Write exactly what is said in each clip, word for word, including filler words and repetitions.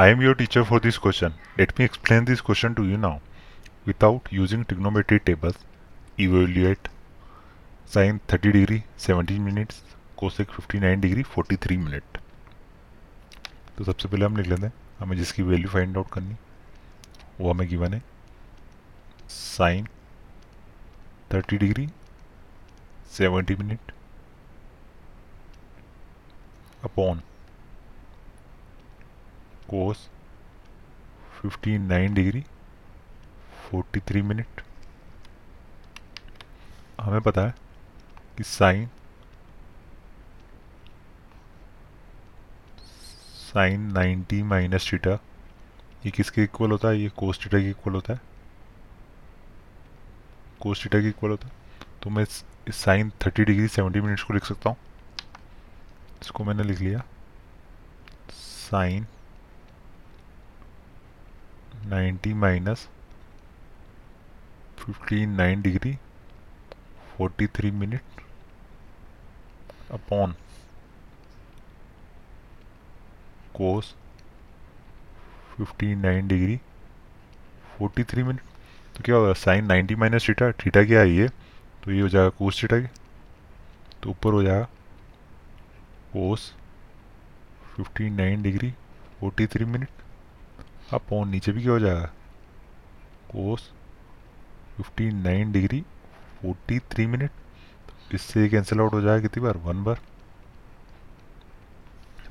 I am your teacher for this question. Let me explain this question to you now. Without using trigonometry tables, evaluate sin thirty degree seventeen minutes, cosec fifty-nine degree forty-three minute. तो सबसे पहले हम लिख लेते हैं, हमें जिसकी value find out करनी वो हमें गिवन है sin thirty degree seventy minute upon cos fifty-nine degree forty-three minute. हमें पता है कि sine sine ninety minus theta ये किसके इक्वल होता है, ये कोस थीटा के इक्वल होता है, कोस थीटा के इक्वल होता है. तो मैं इस sine thirty degree seventy minutes को लिख सकता हूँ. इसको मैंने लिख लिया sine ninety minus fifty nine degree forty-three minute upon cos fifty-nine degree forty-three minute. तो क्या होगा, sine ninety minus theta, theta क्या है ये, तो ये हो जाएगा कोस थीटा के, तो ऊपर हो जाएगा cos fifty-nine degree forty-three minute upon नीचे भी क्या हो जाएगा cos fifty-nine degree forty-three minute. इससे कैंसिल आउट हो जाएगा कितनी बार, वन बार.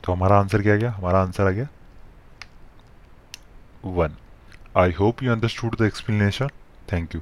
तो हमारा आंसर क्या गया, हमारा आंसर आ गया one. I hope you understood the explanation. Thank you.